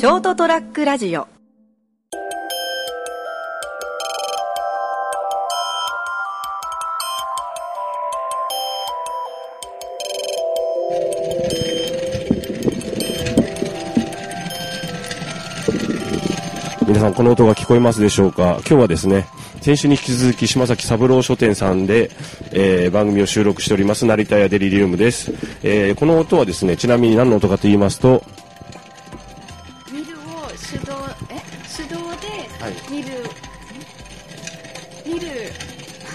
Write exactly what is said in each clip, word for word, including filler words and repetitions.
ショートトラックラジオ。皆さんこの音が聞こえますでしょうか。今日はですね、先週に引き続き島崎三郎書店さんで、えー、番組を収録しております成田屋デリリウムです。えー、この音はですね、ちなみに何の音かと言いますと、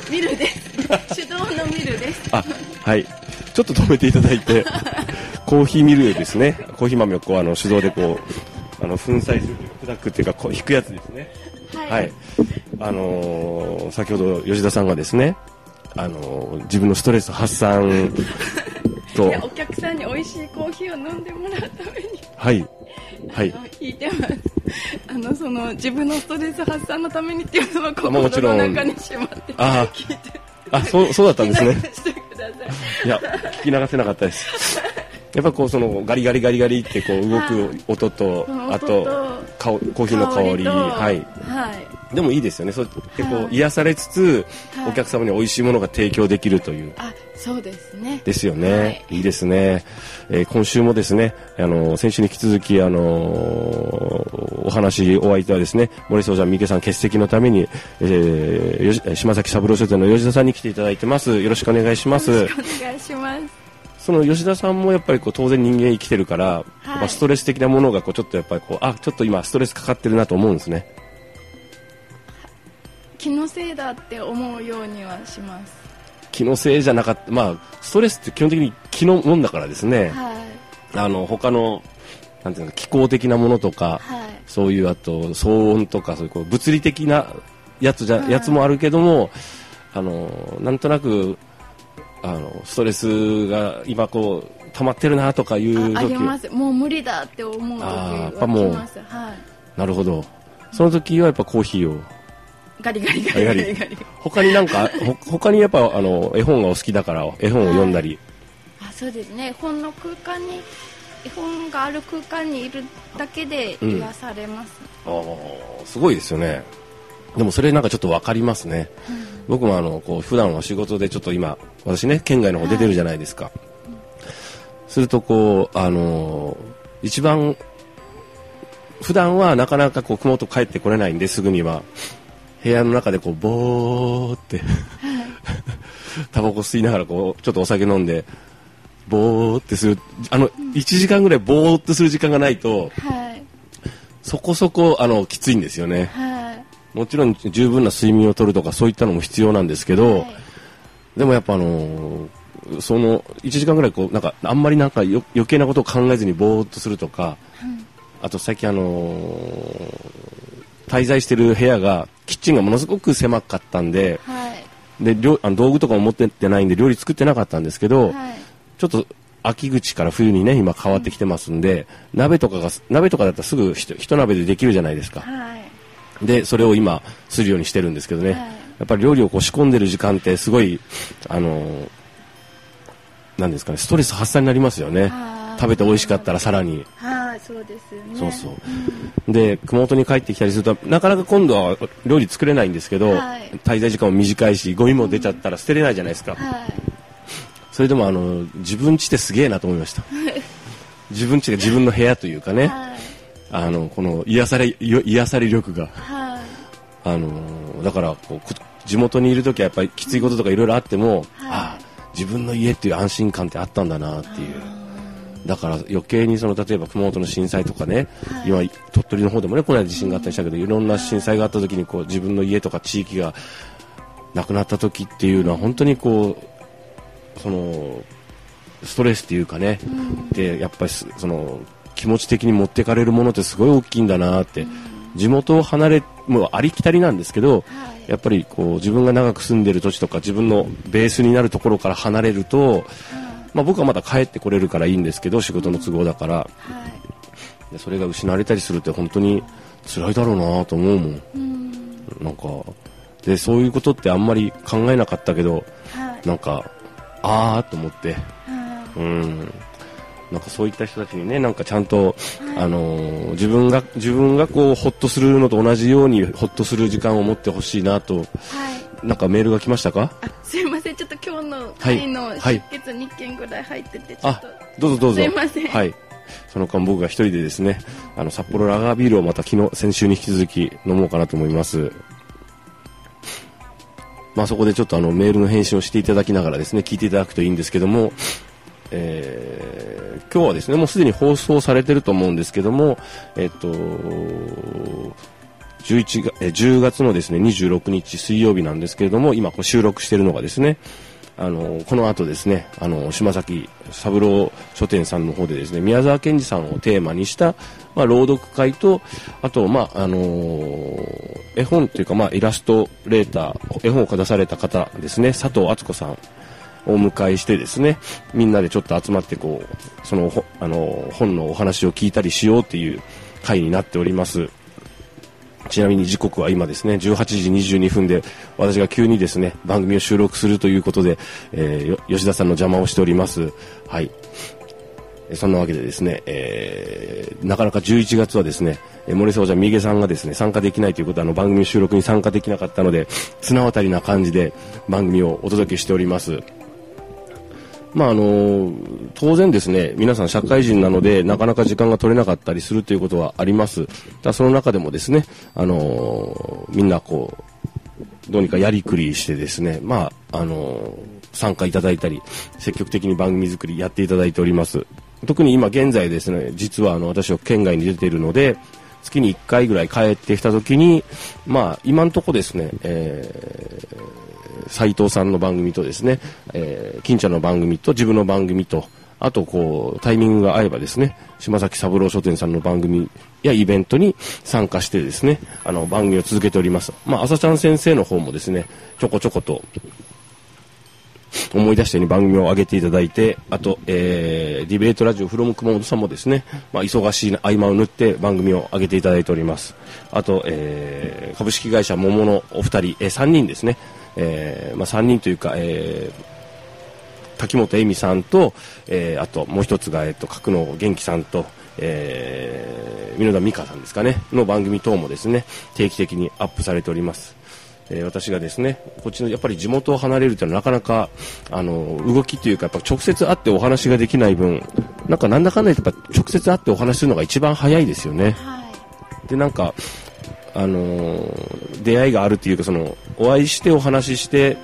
ミルを手動え手動でミル、はい、ミルミルです手動のミルです。あ、はい、ちょっと止めていただいてコーヒーミルですね。コーヒー豆をこうあの手動でこうあの粉砕する砕くっていうかこう引くやつですね。はい、はい、あのー、先ほど吉田さんがですね、あのー、自分のストレス発散とお客さんに美味しいコーヒーを飲んでもらうためにはいはい聞いてます。あのその自分のストレス発散のためにっていうのは心の中にしまって聞いて、ああそうそうだったんですね。聞き流してください。いや聞き流せなかったです。やっぱこうそのガリガリガリガリってこう動く音と、はい、あとコーヒーの香り、はい、はい、でもいいですよね。そう結構癒されつつ、はい、お客様に美味しいものが提供できるという、あ、そうですね。ですよね、はい、いいですね。えー、今週もですね、あの先週に引き続きあのー、お話お相手はですね、森総長三池さん欠席のために、えー、島崎三郎書店の吉田さんに来ていただいてます。よろしくお願いします。よろしくお願いします。その吉田さんもやっぱりこう当然人間生きてるから、はい、やっぱストレス的なものがこうちょっとやっぱりこう、あ、ちょっと今ストレスかかってるなと思うんですね。気のせいだって思うようにはします。気のせいじゃなかった、まあ、ストレスって基本的に気のもんだからですね、はい、あの他のなんていうの気候的なものとか、はい、そういうあと騒音とかそういうこう物理的なやつじゃ、はい、やつもあるけども、あのなんとなくあのストレスが今こう溜まってるなとかいう時 あ, あります。もう無理だって思う時は来ます。はい、なるほど。その時はやっぱコーヒーをガリガリガリガリガ リ, ガリ他になんか他にやっぱあの絵本がお好きだから絵本を読んだり、はい、あ、そうですね。絵本の空間に絵本がある空間にいるだけで癒されます。うん、あ、すごいですよね。でもそれなんかちょっと分かりますね。うん、僕もあのこう普段は仕事でちょっと今私ね県外の方出てるじゃないですか。はい、するとこうあのー、一番普段はなかなかこう熊本帰ってこれないんですぐには部屋の中でこうボーってタバコ吸いながらこうちょっとお酒飲んでボーってするあのいちじかんぐらいボーってする時間がないと、はい、そこそこあのきついんですよね。はい、もちろん十分な睡眠をとるとかそういったのも必要なんですけど、はい、でもやっぱあのー、そのいちじかんぐらいこうなんかあんまりなんか余計なことを考えずにぼーっとするとか、うん、あと最近あのー、滞在してる部屋がキッチンがものすごく狭かったんで、はい、で料あの道具とかも持ってってないんで料理作ってなかったんですけど、はい、ちょっと秋口から冬にね今変わってきてますんで、うん、鍋とかが鍋とかだったらすぐひと一鍋でできるじゃないですか。はい、でそれを今するようにしてるんですけどね、はい、やっぱり料理をこう仕込んでる時間ってすごいあのなんですかねストレス発散になりますよね。食べて美味しかったらさらに、はい、そうですよね。そうそう、うん、で熊本に帰ってきたりするとなかなか今度は料理作れないんですけど、はい、滞在時間も短いしゴミも出ちゃったら捨てれないじゃないですか。はい、それでもあの自分家ってすげえなと思いました。自分家が自分の部屋というかね、はい、あのこの癒され癒され力が、はい、あのだからこう地元にいるときはやっぱりきついこととかいろいろあっても、はい、ああ自分の家っていう安心感ってあったんだなっていう。だから余計にその例えば熊本の震災とかね、はい、今鳥取の方でもねこの間地震があったりしたけどいろんな震災があったときにこう自分の家とか地域がなくなったときっていうのは本当にこうそのストレスっていうかね、うん、でやっぱりその気持ち的に持ってかれるものってすごい大きいんだなって、うん、地元を離れもうありきたりなんですけど、はい、やっぱりこう自分が長く住んでる土地とか自分のベースになるところから離れると、はい、まあ、僕はまだ帰ってこれるからいいんですけど仕事の都合だから、はい、でそれが失われたりするって本当に辛いだろうなと思うもん、うん、なんかでそういうことってあんまり考えなかったけど、はい、なんかあーと思って、はい、うん、なんかそういった人たちにね、なんかちゃんと、はい、あのー、自分が自分がこうホッとするのと同じようにホッとする時間を持ってほしいなと、はい、なんかメールが来ましたか？あ、すいません、ちょっと今日の会の出血にけんぐらい入ってて、ちょっと、はいはい、あ、どうぞどうぞ、すいません、はい、その間僕が一人でですね、あの札幌ラガービールをまた昨日先週に引き続き飲もうかなと思います。まあ、そこでちょっとあのメールの返信をしていただきながらですね、聞いていただくといいんですけども、えー、今日はですね、もうすでに放送されてると思うんですけども、えっと、じゅういちがつ、え、じゅうがつのですね、にじゅうろくにち水曜日なんですけれども、今こう収録しているのがですね、あの、この後ですね、あの、島崎三郎書店さんの方でですね、宮沢賢治さんをテーマにした、まあ、朗読会と、あと、まあ、あのー、絵本というか、まあ、イラストレーター、絵本をかざされた方ですね、佐藤敦子さんを迎えしてですね、みんなでちょっと集まって、こう、その、あのー、本のお話を聞いたりしようっていう会になっております。ちなみに時刻は今ですね、じゅうはちじにじゅうにふんで、私が急にですね、番組を収録するということで、えー、吉田さんの邪魔をしております。はい。そんなわけでですね、えー、なかなかじゅういちがつはですね、森総者三毛さんがですね、参加できないということは、あの番組収録に参加できなかったので、綱渡りな感じで番組をお届けしております。まああの当然ですね、皆さん社会人なのでなかなか時間が取れなかったりするということはあります。だその中でもですね、あのみんなこうどうにかやりくりしてですね、まああの参加いただいたり積極的に番組作りやっていただいております。特に今現在ですね、実はあの私は県外に出ているので、月にいっかいぐらい帰ってきたときに、まあ今のとこですね、えー斉藤さんの番組とですね、えー、金ちゃんの番組と自分の番組と、あとこうタイミングが合えばですね、島崎三郎書店さんの番組やイベントに参加してですね、あの番組を続けております。まあ朝ちゃん先生の方もですね、ちょこちょこと思い出したように番組を上げていただいて、あと、えー、ディベートラジオフロム熊本さんもですね、まあ忙しい合間を縫って番組を上げていただいております。あと、えー、株式会社桃のお二人、えー、さんにんですね。えーまあ、さんにんというか、えー、滝本恵美さんと、えー、あともう一つが、えー、と角野元気さんと、えー、美濃田美香さんですかねの番組等もですね定期的にアップされております。えー、私がですねこっちのやっぱり地元を離れるというのはなかなかあの動きというかやっぱ直接会ってお話ができない分なんかなんだかんだやっぱ直接会ってお話するのが一番早いですよね、はい、でなんかあの出会いがあるというかそのお会いしてお話しして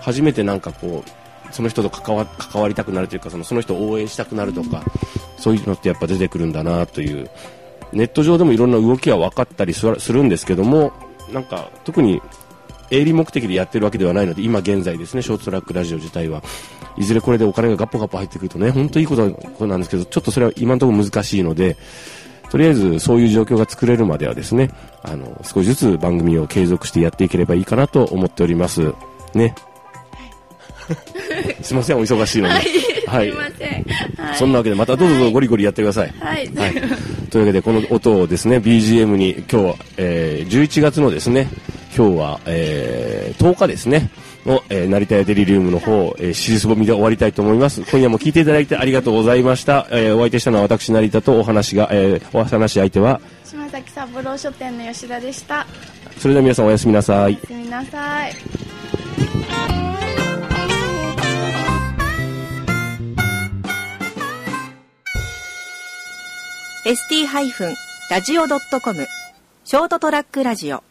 初めてなんかこうその人と関わ、関わりたくなるというかその、その人を応援したくなるとかそういうのってやっぱ出てくるんだなというネット上でもいろんな動きは分かったりするんですけどもなんか特に営利目的でやってるわけではないので今現在ですねショートトラックラジオ自体はいずれこれでお金がガッポガッポ入ってくるとね本当にいいことなんですけどちょっとそれは今のところ難しいのでとりあえずそういう状況が作れるまではですね、あの少しずつ番組を継続してやっていければいいかなと思っておりますね。すいませんお忙しいのに。はい。はい、すいません、はい。そんなわけでまたどうぞゴリゴリやってください。はい。はい、というわけでこの音をですね ビージーエム に今日は、えー、じゅういちがつのですね今日は、えー、とおかですねの、えー、成田屋デリリウムの方、えー、尻すぼみで終わりたいと思います。今夜も聞いていただいてありがとうございました。えー、お相手したのは私成田とお話が、えー、お話し相手は島崎三郎書店の吉田でした。それでは皆さんおやすみなさい。おやすみなさい。エスティー ラジオ ドットコム ショートトラックラジオ